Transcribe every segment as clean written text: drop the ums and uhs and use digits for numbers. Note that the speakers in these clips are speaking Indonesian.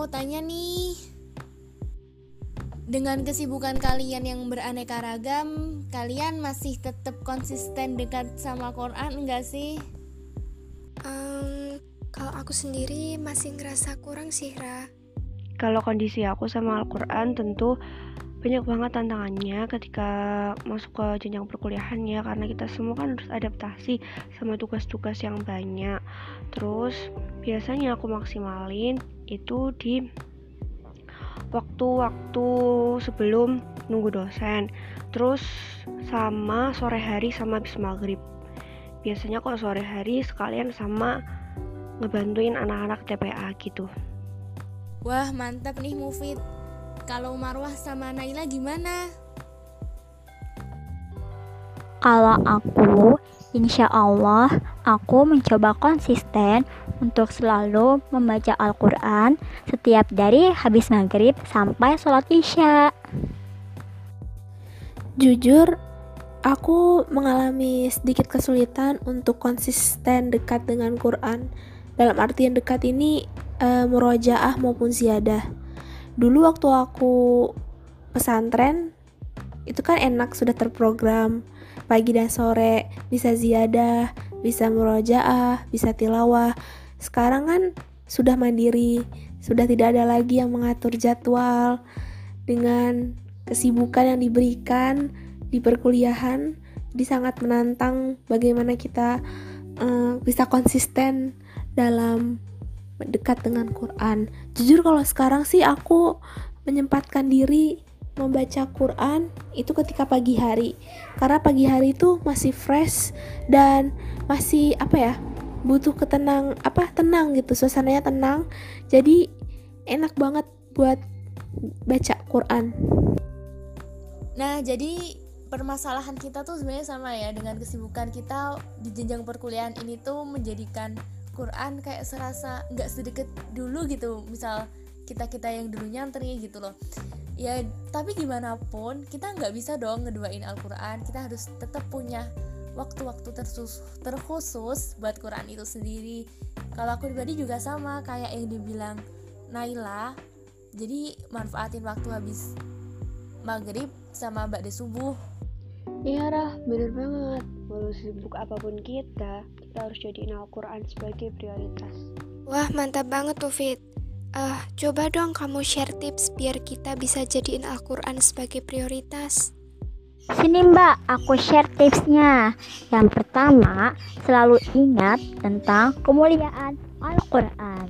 mau tanya nih, dengan kesibukan kalian yang beraneka ragam, kalian masih tetap konsisten dekat sama Quran enggak sih? Kalau aku sendiri masih ngerasa kurang sih, Ra. Kalau kondisi aku sama Al-Quran tentu banyak banget tantangannya ketika masuk ke jenjang perkuliahan ya, karena kita semua kan harus adaptasi sama tugas-tugas yang banyak. Terus biasanya aku maksimalin itu di waktu-waktu sebelum nunggu dosen, terus sama sore hari sama habis maghrib. Biasanya kalau sore hari sekalian sama ngebantuin anak-anak TPA gitu. Wah, mantap nih Mufid. Kalau Marwah sama Naila gimana? Kalau aku, insya Allah aku mencoba konsisten untuk selalu membaca Al-Quran setiap dari habis maghrib sampai sholat isya. Jujur, aku mengalami sedikit kesulitan untuk konsisten dekat dengan Quran. Dalam artian dekat ini murojaah maupun ziyadah. Dulu waktu aku pesantren itu kan enak, sudah terprogram pagi dan sore, bisa ziyadah, bisa murojaah, bisa tilawah. Sekarang kan sudah mandiri, sudah tidak ada lagi yang mengatur jadwal. Dengan kesibukan yang diberikan di perkuliahan, jadi sangat menantang bagaimana kita bisa konsisten dalam dekat dengan Quran. Jujur kalau sekarang sih aku menyempatkan diri membaca Quran itu ketika pagi hari, karena pagi hari itu masih fresh dan masih butuh tenang gitu, suasananya tenang, jadi enak banget buat baca Quran. Nah, jadi permasalahan kita tuh sebenarnya sama ya, dengan kesibukan kita di jenjang perkuliahan ini tuh menjadikan Quran kayak serasa nggak sedekat dulu gitu, misal kita yang dulu nyantri gitu loh ya. Tapi gimana pun kita nggak bisa dong ngeduain Al-Quran, kita harus tetap punya waktu-waktu terkhusus buat Quran itu sendiri. Kalau aku pribadi juga sama kayak yang dibilang Naila, jadi manfaatin waktu habis maghrib sama ba'da subuh. Iya Rah, bener banget. Walau sibuk apapun kita harus jadiin Al-Quran sebagai prioritas. Wah, mantap banget tuh Fit. Coba dong kamu share tips biar kita bisa jadiin Al-Quran sebagai prioritas. Sini Mbak, aku share tipsnya. Yang pertama, selalu ingat tentang kemuliaan Al-Quran.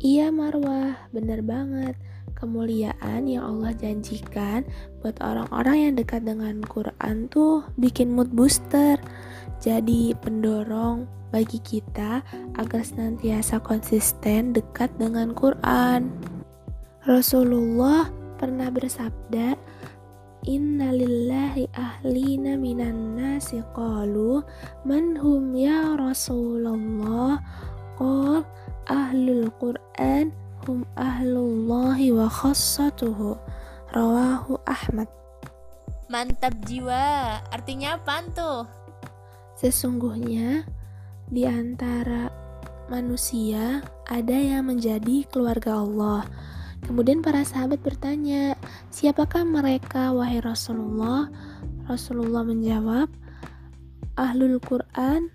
Iya Marwah, benar banget. Kemuliaan yang Allah janjikan buat orang-orang yang dekat dengan Quran tuh bikin mood booster, jadi pendorong bagi kita agar senantiasa konsisten dekat dengan Quran. Rasulullah pernah bersabda, "Inna lillahi ahlina minan nasi qalu man hum ya Rasulullah qul ahlul Quran ahlullahi wa khassatuhu rawahu Ahmad." Mantap jiwa. Artinya apaan tuh? Sesungguhnya di antara manusia ada yang menjadi keluarga Allah. Kemudian para sahabat bertanya, "Siapakah mereka wahai Rasulullah?" Rasulullah menjawab, "Ahlul Quran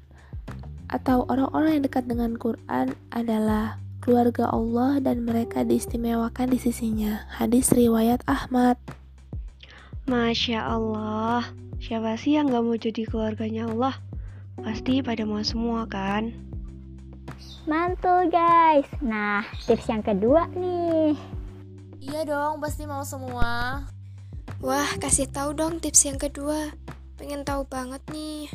atau orang-orang yang dekat dengan Quran adalah keluarga Allah dan mereka diistimewakan di sisinya." Hadis riwayat Ahmad. Masya Allah, siapa sih yang gak mau jadi keluarganya Allah? Pasti pada mau semua kan? Mantul guys. Nah, tips yang kedua nih. Iya dong, pasti mau semua. Wah, kasih tahu dong tips yang kedua. Pengen tahu banget nih.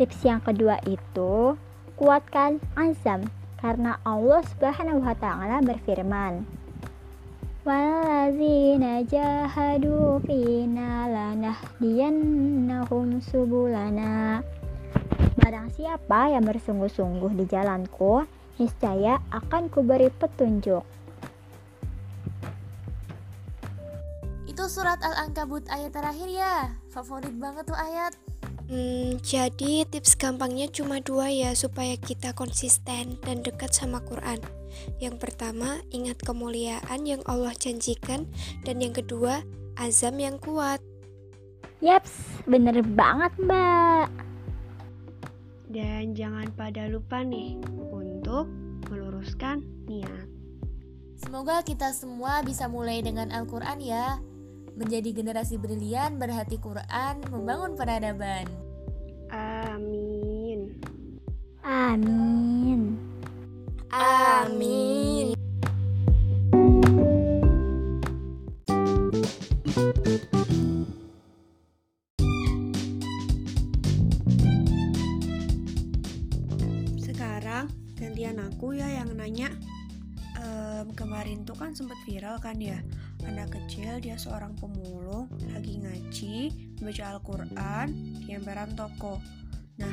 Tips yang kedua itu kuatkan azam, karena Allah Subhanahu wa ta'ala berfirman, "Wallazina jahadu fina lanahdiyannahum subulana." Barang siapa yang bersungguh-sungguh di jalanku, niscaya akan kuberi petunjuk. Itu surat Al-Ankabut ayat terakhir ya. Favorit banget tuh ayat. Jadi tips gampangnya cuma 2 ya, supaya kita konsisten dan dekat sama Quran. Yang pertama, ingat kemuliaan yang Allah janjikan, dan yang kedua, azam yang kuat. Yaps, bener banget Mbak. Dan jangan pada lupa nih untuk meluruskan niat. Semoga kita semua bisa mulai dengan Al-Quran ya, menjadi generasi brilian, berhati Quran, membangun peradaban. Amin. Amin. Amin. Sekarang gantian aku ya yang nanya. Kemarin tuh kan sempat viral kan ya, anak kecil, dia seorang pemulung, lagi ngaji, baca Al-Quran di emperan toko. Nah,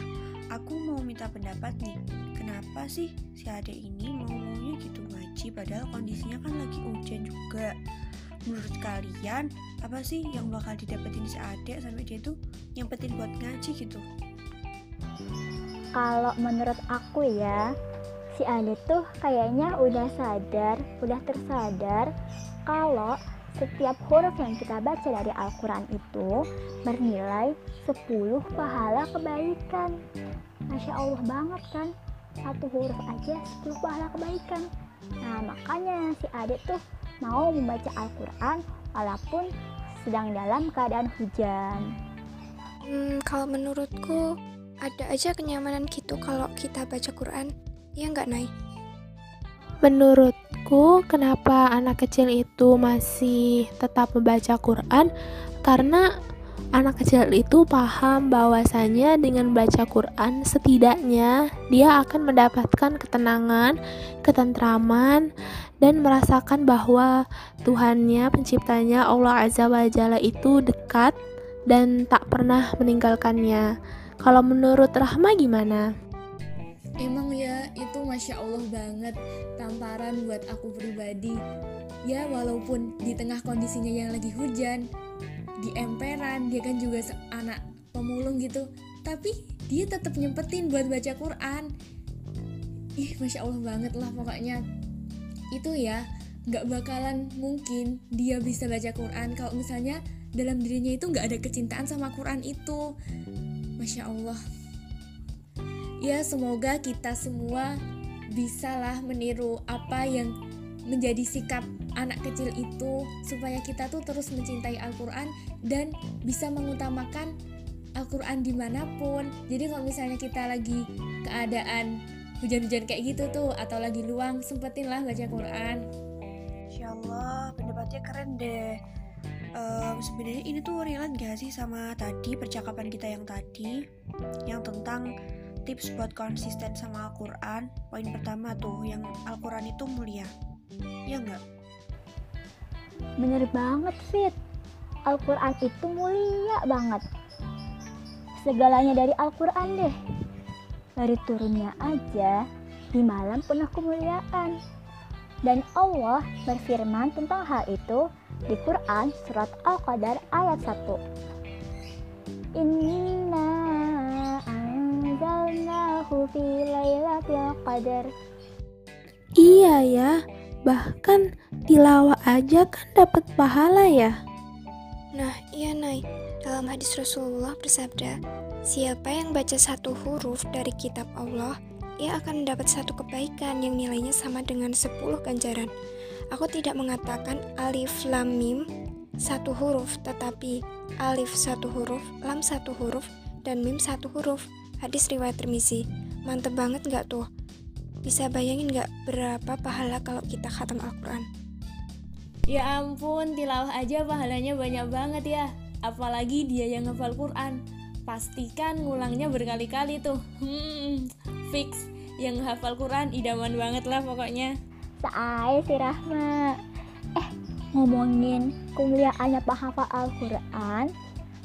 aku mau minta pendapat nih, kenapa sih si adek ini maunya gitu ngaji padahal kondisinya kan lagi hujan juga? Menurut kalian, apa sih yang bakal didapetin si adek sampai dia tuh nyempetin buat ngaji gitu? Kalau menurut aku ya, si Ade tuh kayaknya udah tersadar kalau setiap huruf yang kita baca dari Al-Quran itu bernilai 10 pahala kebaikan. Masya Allah banget kan, satu huruf aja 10 pahala kebaikan. Nah makanya si Ade tuh mau membaca Al-Quran walaupun sedang dalam keadaan hujan. Kalau menurutku ada aja kenyamanan gitu kalau kita baca Quran. Iya nggak, Nay? Menurutku, kenapa anak kecil itu masih tetap membaca Quran? Karena anak kecil itu paham bahwasannya dengan baca Quran setidaknya dia akan mendapatkan ketenangan, ketentraman, dan merasakan bahwa Tuhannya, penciptanya Allah Azza wa Jalla itu dekat dan tak pernah meninggalkannya. Kalau menurut Rahma gimana? Emang ya, itu Masya Allah banget tamparan buat aku pribadi. Ya walaupun di tengah kondisinya yang lagi hujan, di emperan, dia kan juga anak pemulung gitu, tapi dia tetap nyempetin buat baca Quran. Ih Masya Allah banget lah pokoknya. Itu ya, gak bakalan mungkin dia bisa baca Quran kalau misalnya dalam dirinya itu gak ada kecintaan sama Quran itu. Masya Allah. Ya semoga kita semua bisalah meniru apa yang menjadi sikap anak kecil itu, supaya kita tuh terus mencintai Al-Quran dan bisa mengutamakan Al-Quran dimanapun. Jadi kalau misalnya kita lagi keadaan hujan-hujan kayak gitu tuh, atau lagi luang, sempetinlah baca Quran. Insya Allah pendapatnya keren deh. Sebenarnya ini tuh relate gak sih sama tadi percakapan kita yang tadi, yang tentang tips buat konsisten sama Al-Quran? Poin pertama tuh, yang Al-Quran itu mulia, ya enggak? Bener banget Fit, Al-Quran itu mulia banget. Segalanya dari Al-Quran deh. Dari turunnya aja di malam penuh kemuliaan. Dan Allah berfirman tentang hal itu di Quran Surat Al-Qadar ayat 1. Iya ya, bahkan tilawah aja kan dapat pahala ya. Nah iya Nay, dalam hadis Rasulullah bersabda, siapa yang baca satu huruf dari kitab Allah, ia akan mendapat satu kebaikan yang nilainya sama dengan 10 ganjaran. Aku tidak mengatakan alif lam mim satu huruf, tetapi alif satu huruf, lam satu huruf, dan mim satu huruf. Hadis riwayat Tirmizi. Mantep banget gak tuh? Bisa bayangin gak berapa pahala kalau kita khatam Al-Quran? Ya ampun, tilawah aja pahalanya banyak banget ya. Apalagi dia yang ngefal Quran, pastikan ngulangnya berkali-kali tuh. Fix, yang hafal Quran idaman banget lah pokoknya. Sae si Rahma. Ngomongin kemuliaannya penghafal Al-Quran,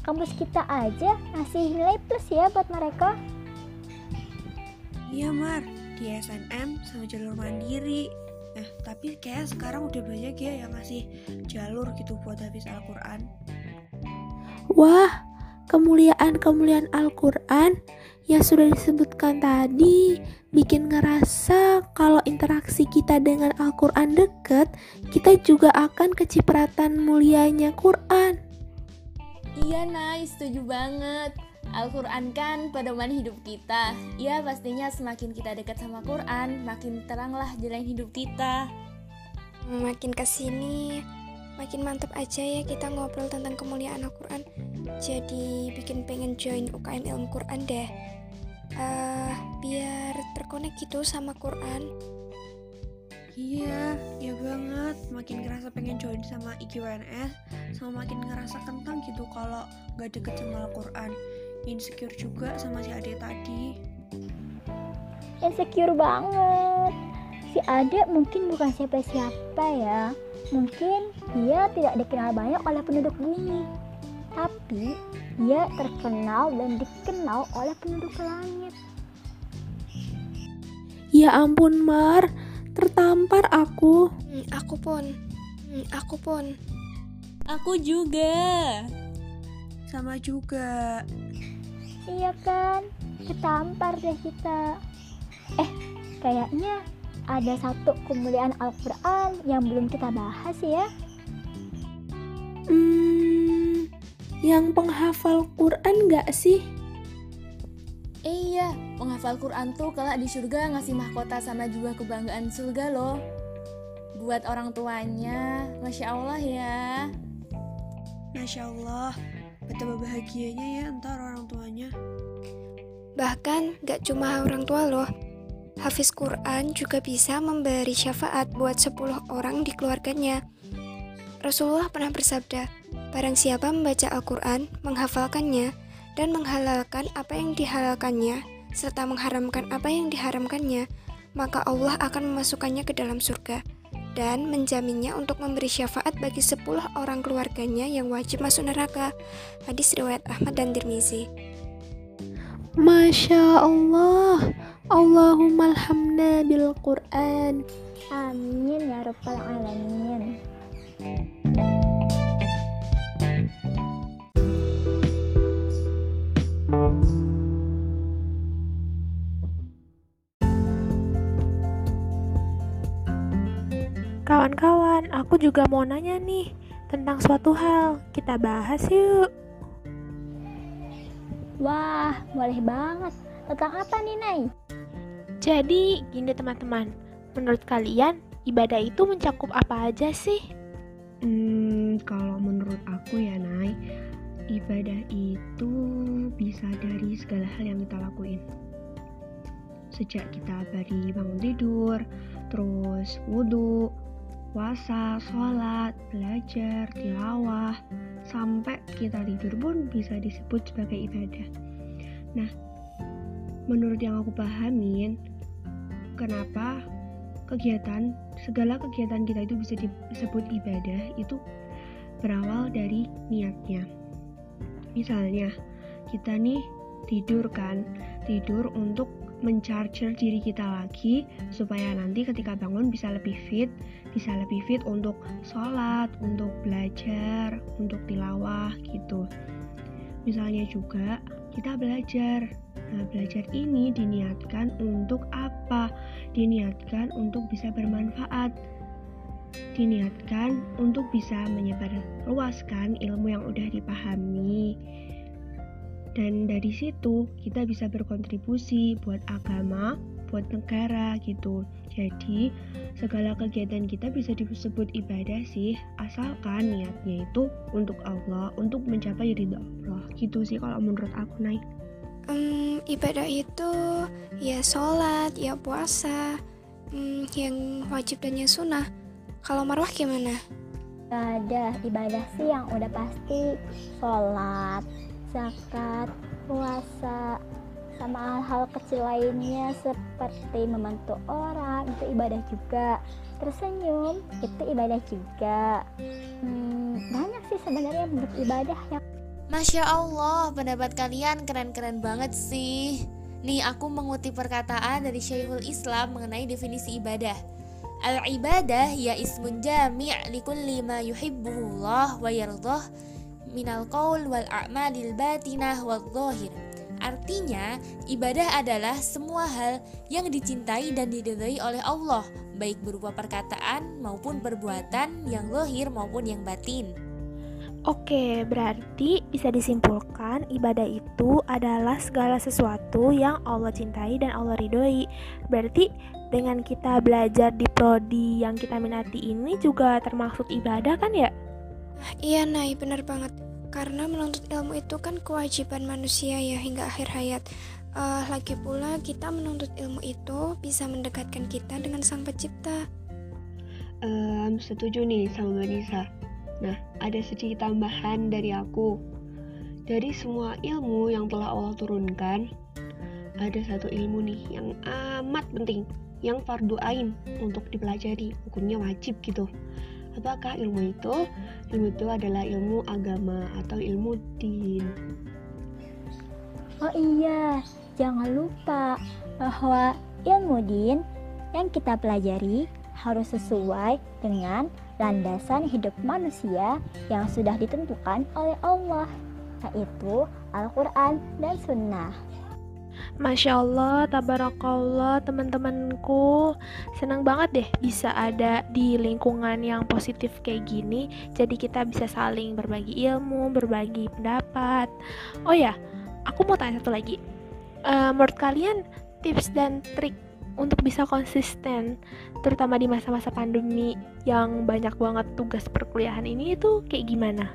kampus kita aja ngasih nilai plus ya buat mereka. Iya Mar, di SNM sama jalur mandiri. Nah tapi kayak sekarang udah banyak ya yang ngasih jalur gitu buat habis Al-Quran. Wah kemuliaan-kemuliaan Al-Quran yang sudah disebutkan tadi, bikin ngerasa kalau interaksi kita dengan Al-Quran dekat, kita juga akan kecipratan mulianya Quran. Iya Nay, setuju banget. Al-Quran kan pedoman hidup kita. Ya pastinya semakin kita dekat sama Quran, makin teranglah jalan hidup kita. Makin kesini makin mantap aja ya kita ngobrol tentang kemuliaan Al-Quran. Jadi bikin pengen join UKM Ilmu Quran deh, biar terkonek gitu sama Quran. Iya, ya banget. Makin ngerasa pengen join sama IGWNS, sama makin ngerasa kentang gitu kalau gak deket sama Al-Quran. Insecure juga sama si Ade tadi. Insecure banget. Si Ade mungkin bukan siapa-siapa ya. Mungkin dia tidak dikenal banyak oleh penduduk bumi, tapi dia terkenal dan dikenal oleh penduduk langit. Ya ampun Mar, tertampar aku. Aku pun. Aku juga. Sama juga. Iya kan, tertampar deh kita. Kayaknya ada satu kemuliaan Al-Quran yang belum kita bahas ya. Yang penghafal Quran gak sih? Iya, penghafal Quran tuh kelak di surga ngasih mahkota sama juga kebanggaan surga loh buat orang tuanya. Masya Allah ya. Masya Allah, betapa bahagianya ya entar orang tuanya. Bahkan gak cuma orang tua loh, hafiz Quran juga bisa memberi syafaat buat 10 orang di keluarganya. Rasulullah pernah bersabda, barang siapa membaca Al-Quran, menghafalkannya, dan menghalalkan apa yang dihalalkannya, serta mengharamkan apa yang diharamkannya, maka Allah akan memasukkannya ke dalam surga dan menjaminnya untuk memberi syafaat bagi 10 orang keluarganya yang wajib masuk neraka. Hadis riwayat Ahmad dan Tirmizi. Masya Allah. Allahumma alhamna bil Quran. Amin ya rabbal alamin. Kawan-kawan, aku juga mau nanya nih tentang suatu hal. Kita bahas yuk. Wah, boleh banget. Tentang apa nih, Nay? Jadi, gini teman-teman. Menurut kalian, ibadah itu mencakup apa aja sih? Kalau menurut aku ya, Nay, ibadah itu bisa dari segala hal yang kita lakuin. Sejak kita dari bangun tidur, terus wudu, puasa, sholat, belajar, tilawah, sampai kita tidur pun bisa disebut sebagai ibadah. Nah, menurut yang aku pahamin, kenapa segala kegiatan kita itu bisa disebut ibadah itu berawal dari niatnya. Misalnya, kita nih tidur untuk mencharger diri kita lagi supaya nanti ketika bangun bisa lebih fit untuk sholat, untuk belajar, untuk tilawah gitu. Misalnya juga kita belajar. Nah, belajar ini diniatkan untuk apa? Diniatkan untuk bisa bermanfaat. Diniatkan untuk bisa menyebarluaskan ilmu yang udah dipahami. Dan dari situ kita bisa berkontribusi buat agama, buat negara gitu. Jadi segala kegiatan kita bisa disebut ibadah sih, asalkan niatnya itu untuk Allah, untuk mencapai ridha Allah. Gitu sih kalau menurut aku, Nay. Ibadah itu ya sholat, ya puasa, yang wajib dan yang sunnah. Kalau Marwah gimana? Ibadah sih yang udah pasti sholat, zakat, puasa, sama hal-hal kecil lainnya seperti membantu orang, itu ibadah juga. Tersenyum, itu ibadah juga. Banyak sih sebenarnya bentuk ibadah yang... Masya Allah, pendapat kalian keren-keren banget sih. Nih, aku mengutip perkataan dari Syekhul Islam mengenai definisi ibadah. Al-ibadah ya ismun jami' li kulli ma yuhibbuhullah wa yardhah minal qaul wal a'malil batinah wal zahir. Artinya, ibadah adalah semua hal yang dicintai dan diridhai oleh Allah, baik berupa perkataan maupun perbuatan yang zahir maupun yang batin. Oke, berarti bisa disimpulkan ibadah itu adalah segala sesuatu yang Allah cintai dan Allah ridhoi. Berarti dengan kita belajar di prodi yang kita minati ini juga termasuk ibadah kan ya? Iya Nay, benar banget. Karena menuntut ilmu itu kan kewajiban manusia ya hingga akhir hayat. Lagi pula kita menuntut ilmu itu bisa mendekatkan kita dengan Sang Pencipta. Setuju nih sama Nisa. Nah, ada sedikit tambahan dari aku. Dari semua ilmu yang telah Allah turunkan, ada satu ilmu nih yang amat penting, yang fardu ain untuk dipelajari, hukumnya wajib gitu. Apakah ilmu itu? Ilmu itu adalah ilmu agama atau ilmu din. Oh iya, jangan lupa bahwa ilmu din yang kita pelajari harus sesuai dengan landasan hidup manusia yang sudah ditentukan oleh Allah, yaitu Al-Quran dan Sunnah. Masya Allah, tabarakallah teman-temanku. Senang banget deh bisa ada di lingkungan yang positif kayak gini. Jadi kita bisa saling berbagi ilmu, berbagi pendapat. Oh ya, aku mau tanya satu lagi. Menurut kalian tips dan trik untuk bisa konsisten, terutama di masa-masa pandemi yang banyak banget tugas perkuliahan ini itu kayak gimana?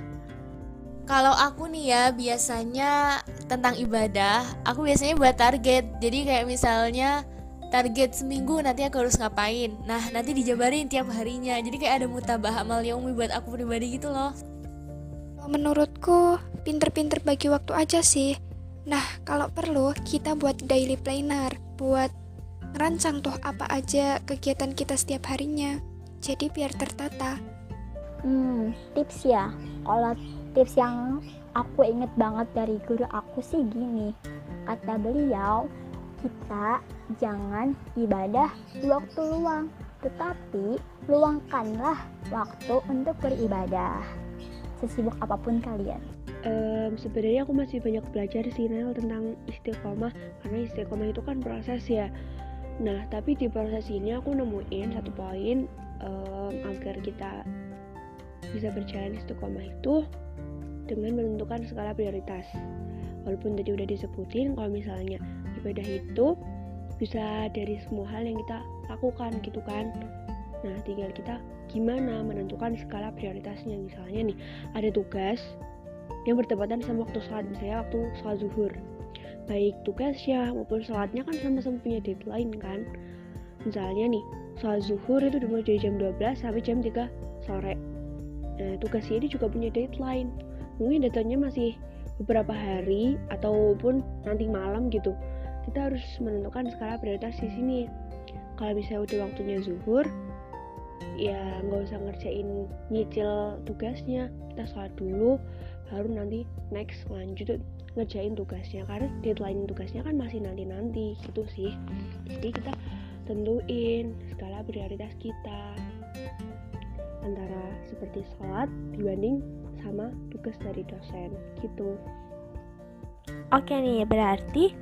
Kalau aku nih ya, biasanya tentang ibadah, aku biasanya buat target. Jadi kayak misalnya target seminggu nanti aku harus ngapain. Nah, nanti dijabarin tiap harinya. Jadi kayak ada mutabah amal yaumi buat aku pribadi gitu loh. Menurutku, pinter-pinter bagi waktu aja sih. Nah, kalau perlu kita buat daily planner, buat ngerancang tuh apa aja kegiatan kita setiap harinya. Jadi biar tertata. Tips ya. Kalau tips yang aku inget banget dari guru aku sih gini, kata beliau, kita jangan ibadah di waktu luang, tetapi luangkanlah waktu untuk beribadah sesibuk apapun kalian. Sebenarnya aku masih banyak belajar sih Nel tentang istiqomah, karena istiqomah itu kan proses ya. Nah, tapi di proses ini aku nemuin satu poin agar kita bisa berjalan istiqomah itu dengan menentukan skala prioritas. Walaupun tadi udah disebutin kalau misalnya ibadah itu bisa dari semua hal yang kita lakukan gitu kan. Nah, tinggal kita gimana menentukan skala prioritasnya. Misalnya nih, ada tugas yang bertepatan sama waktu sholat, misalnya waktu sholat zuhur. Baik tugasnya maupun sholatnya kan sama-sama punya deadline kan. Misalnya nih, sholat zuhur itu dimulai dari jam 12 sampai jam 3 sore. Nah, tugasnya ini juga punya deadline. Mungkin deadline-nya masih beberapa hari ataupun nanti malam gitu. Kita harus menentukan skala prioritas di sini. Kalau misalnya udah waktunya zuhur, ya nggak usah ngerjain nyicil tugasnya. Kita sholat dulu, baru nanti next lanjut ngerjain tugasnya. Karena deadline tugasnya kan masih nanti-nanti gitu sih. Jadi kita tentuin skala prioritas kita antara seperti sholat dibanding sama tugas dari dosen gitu. Oke nih, berarti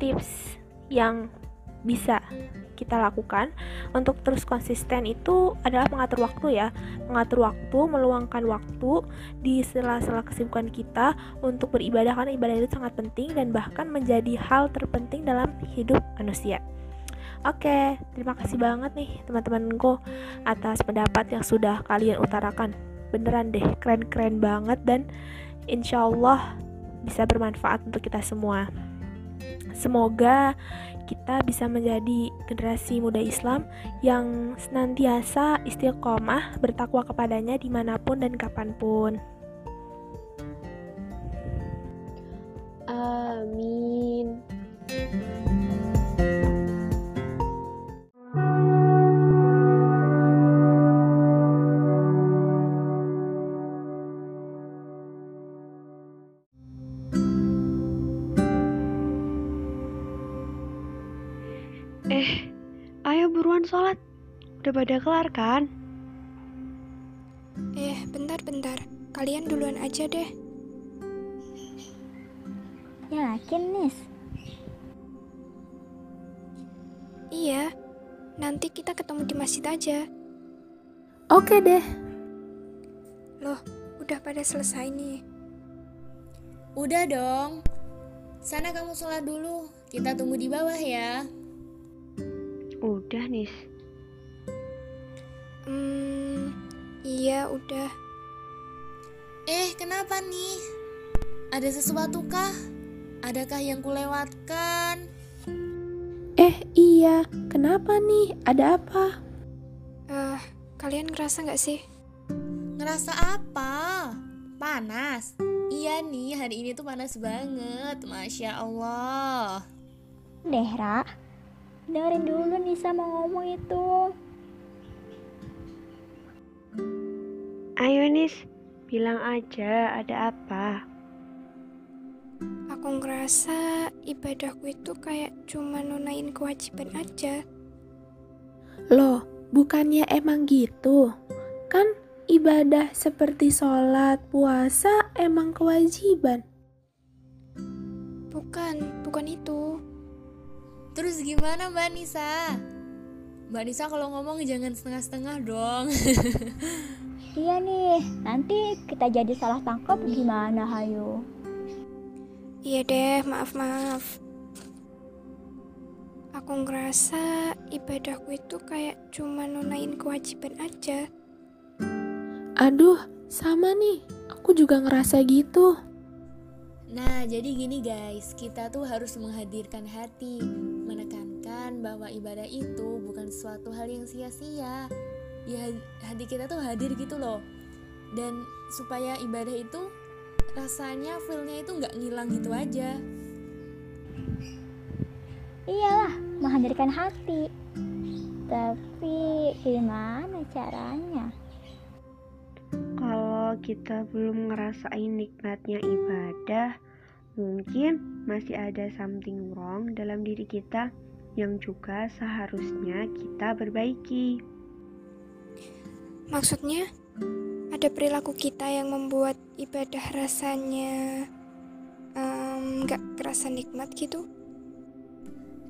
tips yang bisa kita lakukan untuk terus konsisten itu adalah mengatur waktu ya. Mengatur waktu, meluangkan waktu di sela-sela kesibukan kita untuk beribadah, karena ibadah itu sangat penting dan bahkan menjadi hal terpenting dalam hidup manusia. Oke, terima kasih banget nih teman-temanku atas pendapat yang sudah kalian utarakan. Beneran deh, keren-keren banget dan insyaallah bisa bermanfaat untuk kita semua. Semoga kita bisa menjadi generasi muda Islam yang senantiasa istiqomah bertakwa kepadanya dimanapun dan kapanpun. Amin. Ayo buruan sholat, udah pada kelar kan? Bentar Kalian duluan aja deh. Yakin, Nis? Iya, nanti kita ketemu di masjid aja. Oke deh. Loh, udah pada selesai nih. Udah dong. Sana kamu sholat dulu, kita tunggu di bawah ya. Udah, Nis. Iya, udah. Kenapa nih? Ada sesuatu kah? Adakah yang kulewatkan? Iya, kenapa nih? Ada apa? Kalian ngerasa gak sih? Ngerasa apa? Panas? Iya nih, hari ini tuh panas banget. Masya Allah. Dehra, dengerin dulu Nisa mau ngomong itu. Ayo Nis, bilang aja ada apa. Aku ngerasa ibadahku itu kayak cuma nunain kewajiban aja. Loh, bukannya emang gitu? Kan ibadah seperti sholat, puasa emang kewajiban. Bukan itu. Terus gimana Mbak Nisa? Mbak Nisa kalau ngomong jangan setengah-setengah dong. Iya nih, nanti kita jadi salah tangkap gimana, hayo. Iya deh, maaf. Aku ngerasa ibadahku itu kayak cuma nunain kewajiban aja. Aduh, sama nih, aku juga ngerasa gitu. Nah, jadi gini guys, kita tuh harus menghadirkan hati, menekankan bahwa ibadah itu bukan suatu hal yang sia-sia. Ya, hati kita tuh hadir gitu loh. Dan supaya ibadah itu rasanya, feel-nya itu gak ngilang gitu aja. Iyalah, menghadirkan hati. Tapi gimana caranya? Kalau kita belum ngerasain nikmatnya ibadah, mungkin masih ada something wrong dalam diri kita yang juga seharusnya kita perbaiki. Maksudnya, ada perilaku kita yang membuat ibadah rasanya gak kerasa nikmat gitu?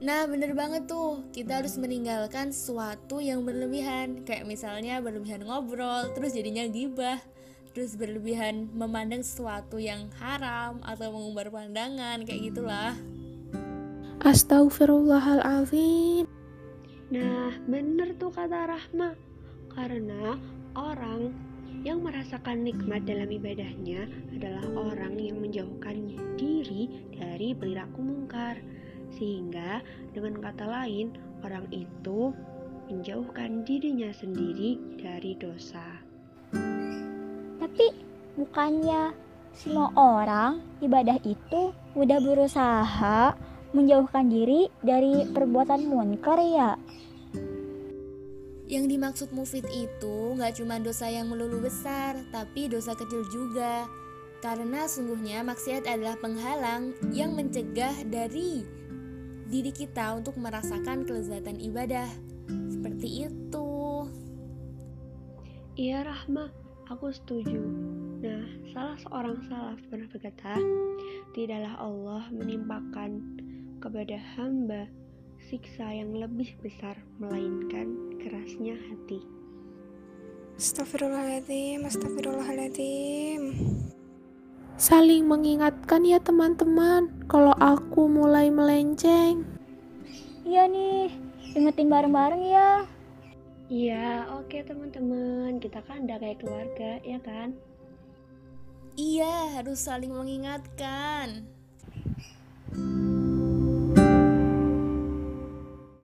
Nah, bener banget tuh. Kita harus meninggalkan sesuatu yang berlebihan. Kayak misalnya berlebihan ngobrol, terus jadinya gibah. Terus berlebihan memandang sesuatu yang haram atau mengumbar pandangan, kayak gitulah. Astagfirullahaladzim. Nah, bener tuh kata Rahma. Karena orang yang merasakan nikmat dalam ibadahnya adalah orang yang menjauhkan diri dari perilaku mungkar. Sehingga dengan kata lain, orang itu menjauhkan dirinya sendiri dari dosa. Tapi bukannya semua orang ibadah itu udah berusaha menjauhkan diri dari perbuatan munkar ya? Yang dimaksud mufid itu gak cuma dosa yang melulu besar, tapi dosa kecil juga. Karena sungguhnya maksiat adalah penghalang yang mencegah dari diri kita untuk merasakan kelezatan ibadah. Seperti itu. Iya Rahma, aku setuju. Nah, salah seorang salaf pernah berkata, tidaklah Allah menimpakan kepada hamba siksa yang lebih besar melainkan kerasnya hati. Astagfirullahaladzim. Saling mengingatkan ya teman-teman. Kalau aku mulai melenceng. Iya nih, ingetin bareng-bareng ya. Iya, oke teman-teman. Kita kan udah kayak keluarga, ya kan? Iya, harus saling mengingatkan.